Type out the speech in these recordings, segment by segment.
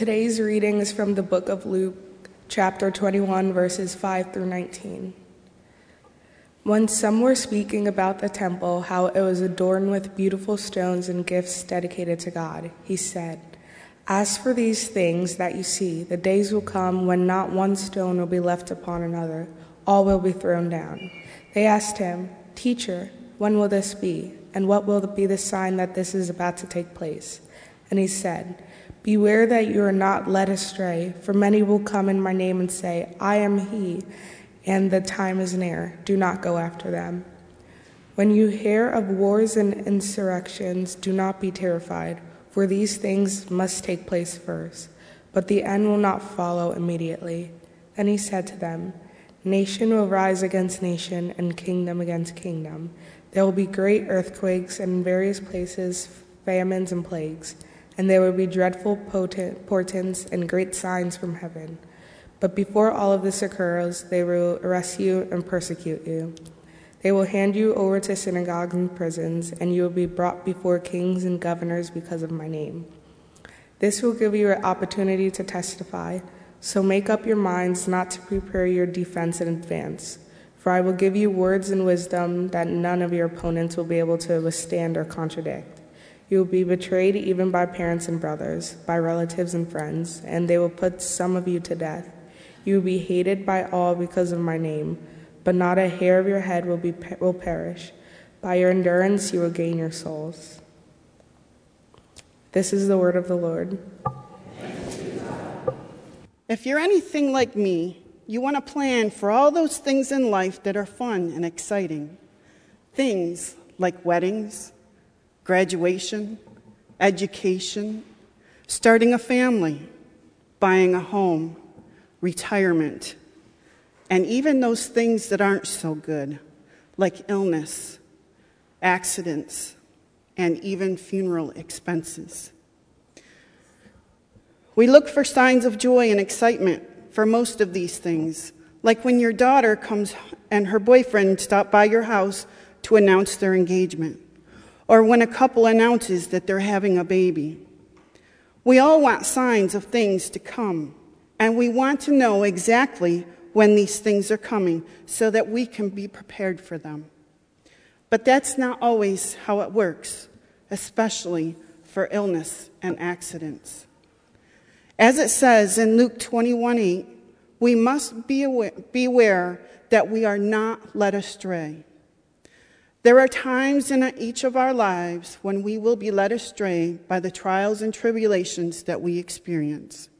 Today's reading is from the book of Luke, chapter 21, verses 5 through 19. When some were speaking about the temple, how it was adorned with beautiful stones and gifts dedicated to God, he said, "As for these things that you see, the days will come when not one stone will be left upon another. All will be thrown down." They asked him, "Teacher, when will this be? And what will be the sign that this is about to take place?" And he said, "Beware that you are not led astray, for many will come in my name and say, 'I am he,' and the time is near. Do not go after them. When you hear of wars and insurrections, do not be terrified, for these things must take place first, but the end will not follow immediately." Then he said to them, "Nation will rise against nation and kingdom against kingdom. There will be great earthquakes in various places, famines and plagues, and there will be dreadful portents and great signs from heaven. But before all of this occurs, they will arrest you and persecute you. They will hand you over to synagogues and prisons, and you will be brought before kings and governors because of my name. This will give you an opportunity to testify, so make up your minds not to prepare your defense in advance, for I will give you words and wisdom that none of your opponents will be able to withstand or contradict. You will be betrayed even by parents and brothers, by relatives and friends, and they will put some of you to death. You will be hated by all because of my name, but not a hair of your head will perish. By your endurance you will gain your souls." This is the word of the Lord. Thanks be to God. If you're anything like me, you want to plan for all those things in life that are fun and exciting. Things like weddings, graduation, education, starting a family, buying a home, retirement, and even those things that aren't so good, like illness, accidents, and even funeral expenses. We look for signs of joy and excitement for most of these things, like when your daughter comes and her boyfriend stop by your house to announce their engagement, or when a couple announces that they're having a baby. We all want signs of things to come, and we want to know exactly when these things are coming so that we can be prepared for them. But that's not always how it works, especially for illness and accidents. As it says in Luke 21:8, we must beware that we are not led astray. There are times in each of our lives when we will be led astray by the trials and tribulations that we experience.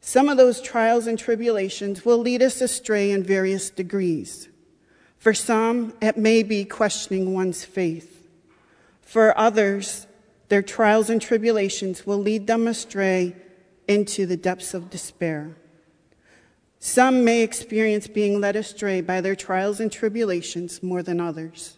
Some of those trials and tribulations will lead us astray in various degrees. For some, it may be questioning one's faith. For others, their trials and tribulations will lead them astray into the depths of despair. Some may experience being led astray by their trials and tribulations more than others.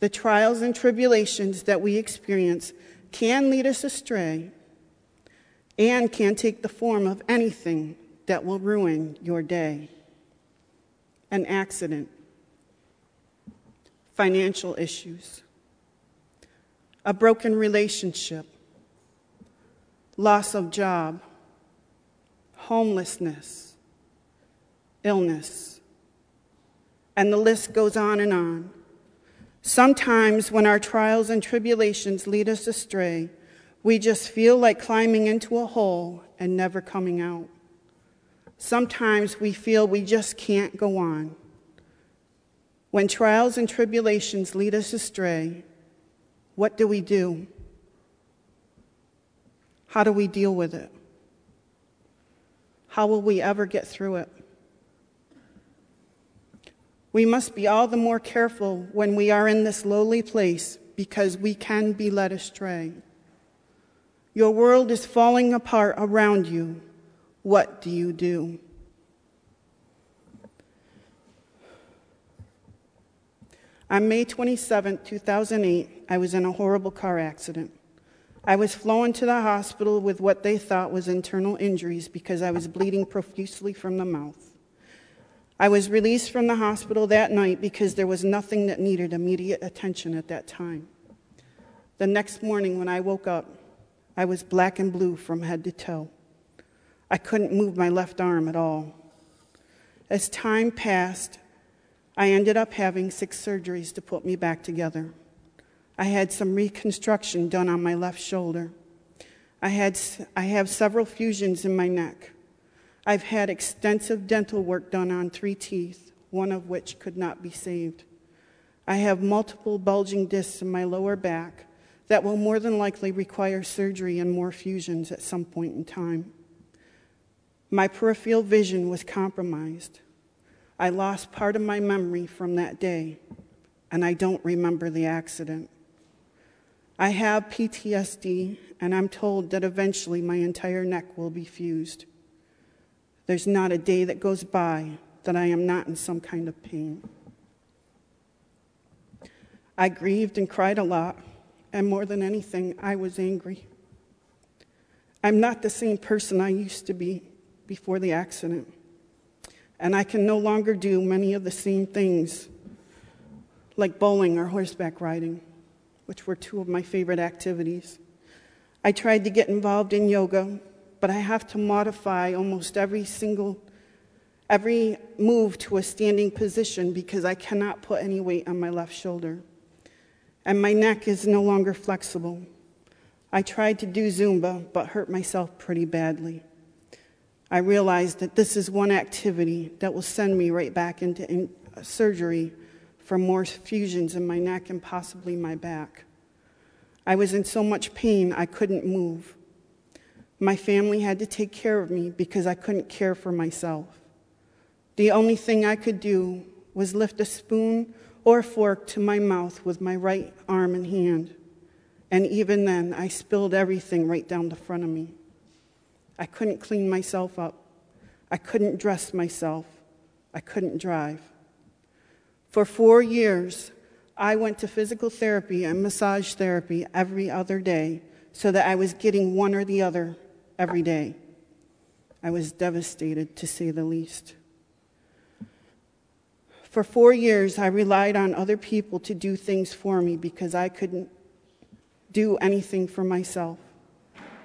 The trials and tribulations that we experience can lead us astray and can take the form of anything that will ruin your day. An accident, financial issues, a broken relationship, loss of job, homelessness, illness, and the list goes on and on. Sometimes when our trials and tribulations lead us astray, we just feel like climbing into a hole and never coming out. Sometimes we feel we just can't go on. When trials and tribulations lead us astray, what do we do? How do we deal with it? How will we ever get through it? We must be all the more careful when we are in this lowly place because we can be led astray. Your world is falling apart around you. What do you do? On May 27, 2008, I was in a horrible car accident. I was flown to the hospital with what they thought was internal injuries because I was bleeding profusely from the mouth. I was released from the hospital that night because there was nothing that needed immediate attention at that time. The next morning when I woke up, I was black and blue from head to toe. I couldn't move my left arm at all. As time passed, I ended up having 6 surgeries to put me back together. I had some reconstruction done on my left shoulder. I have several fusions in my neck. I've had extensive dental work done on 3 teeth, one of which could not be saved. I have multiple bulging discs in my lower back that will more than likely require surgery and more fusions at some point in time. My peripheral vision was compromised. I lost part of my memory from that day, and I don't remember the accident. I have PTSD, and I'm told that eventually my entire neck will be fused. There's not a day that goes by that I am not in some kind of pain. I grieved and cried a lot, and more than anything, I was angry. I'm not the same person I used to be before the accident, and I can no longer do many of the same things, like bowling or horseback riding, which were 2 of my favorite activities. I tried to get involved in yoga, but I have to modify almost every move to a standing position because I cannot put any weight on my left shoulder. And my neck is no longer flexible. I tried to do Zumba, but hurt myself pretty badly. I realized that this is one activity that will send me right back into surgery for more fusions in my neck and possibly my back. I was in so much pain I couldn't move. My family had to take care of me because I couldn't care for myself. The only thing I could do was lift a spoon or a fork to my mouth with my right arm and hand. And even then, I spilled everything right down the front of me. I couldn't clean myself up. I couldn't dress myself. I couldn't drive. For 4 years, I went to physical therapy and massage therapy every other day so that I was getting one or the other every day. I was devastated, to say the least. For 4 years, I relied on other people to do things for me because I couldn't do anything for myself.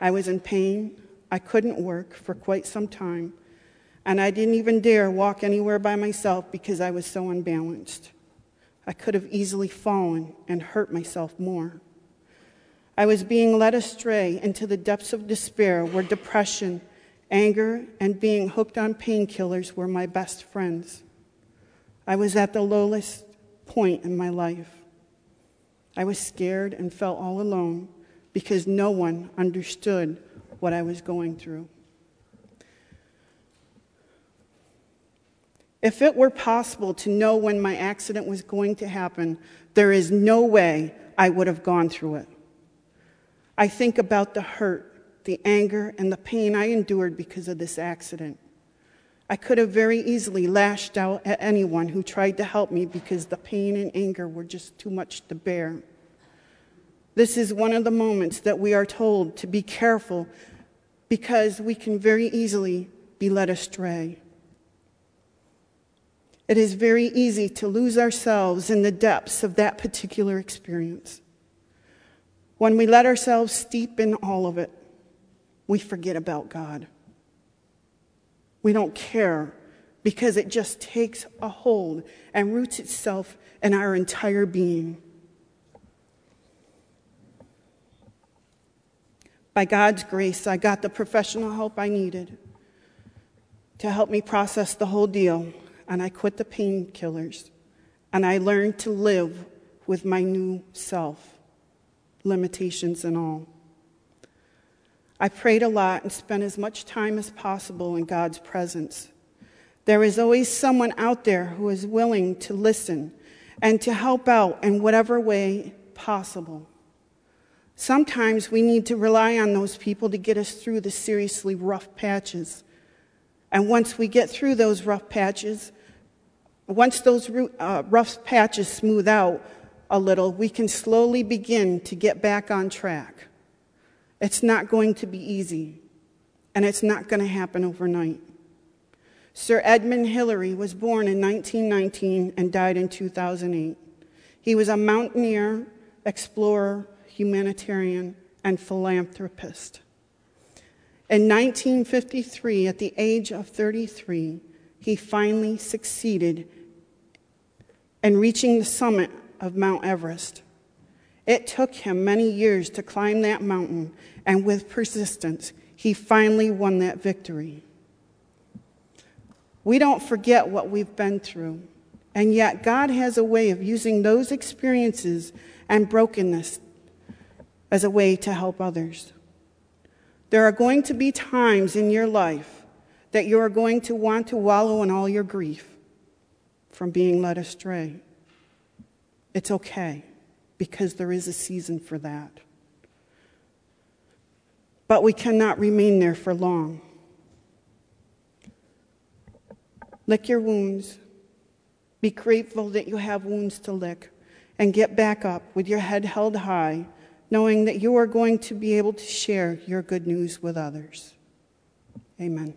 I was in pain. I couldn't work for quite some time, and I didn't even dare walk anywhere by myself because I was so unbalanced. I could have easily fallen and hurt myself more. I was being led astray into the depths of despair where depression, anger, and being hooked on painkillers were my best friends. I was at the lowest point in my life. I was scared and felt all alone because no one understood what I was going through. If it were possible to know when my accident was going to happen, there is no way I would have gone through it. I think about the hurt, the anger, and the pain I endured because of this accident. I could have very easily lashed out at anyone who tried to help me because the pain and anger were just too much to bear. This is one of the moments that we are told to be careful because we can very easily be led astray. It is very easy to lose ourselves in the depths of that particular experience. When we let ourselves steep in all of it, we forget about God. We don't care because it just takes a hold and roots itself in our entire being. By God's grace, I got the professional help I needed to help me process the whole deal, and I quit the painkillers, and I learned to live with my new self, limitations and all. I prayed a lot and spent as much time as possible in God's presence. There is always someone out there who is willing to listen and to help out in whatever way possible. Sometimes we need to rely on those people to get us through the seriously rough patches. And once we get through those rough patches, once those rough patches smooth out a little, we can slowly begin to get back on track. It's not going to be easy, and it's not going to happen overnight. Sir Edmund Hillary was born in 1919 and died in 2008. He was a mountaineer, explorer, humanitarian, and philanthropist. In 1953, at the age of 33, he finally succeeded in reaching the summit of Mount Everest. It took him many years to climb that mountain, and with persistence, he finally won that victory. We don't forget what we've been through, and yet God has a way of using those experiences and brokenness as a way to help others. There are going to be times in your life that you are going to want to wallow in all your grief from being led astray. It's okay, because there is a season for that. But we cannot remain there for long. Lick your wounds. Be grateful that you have wounds to lick, and get back up with your head held high, knowing that you are going to be able to share your good news with others. Amen.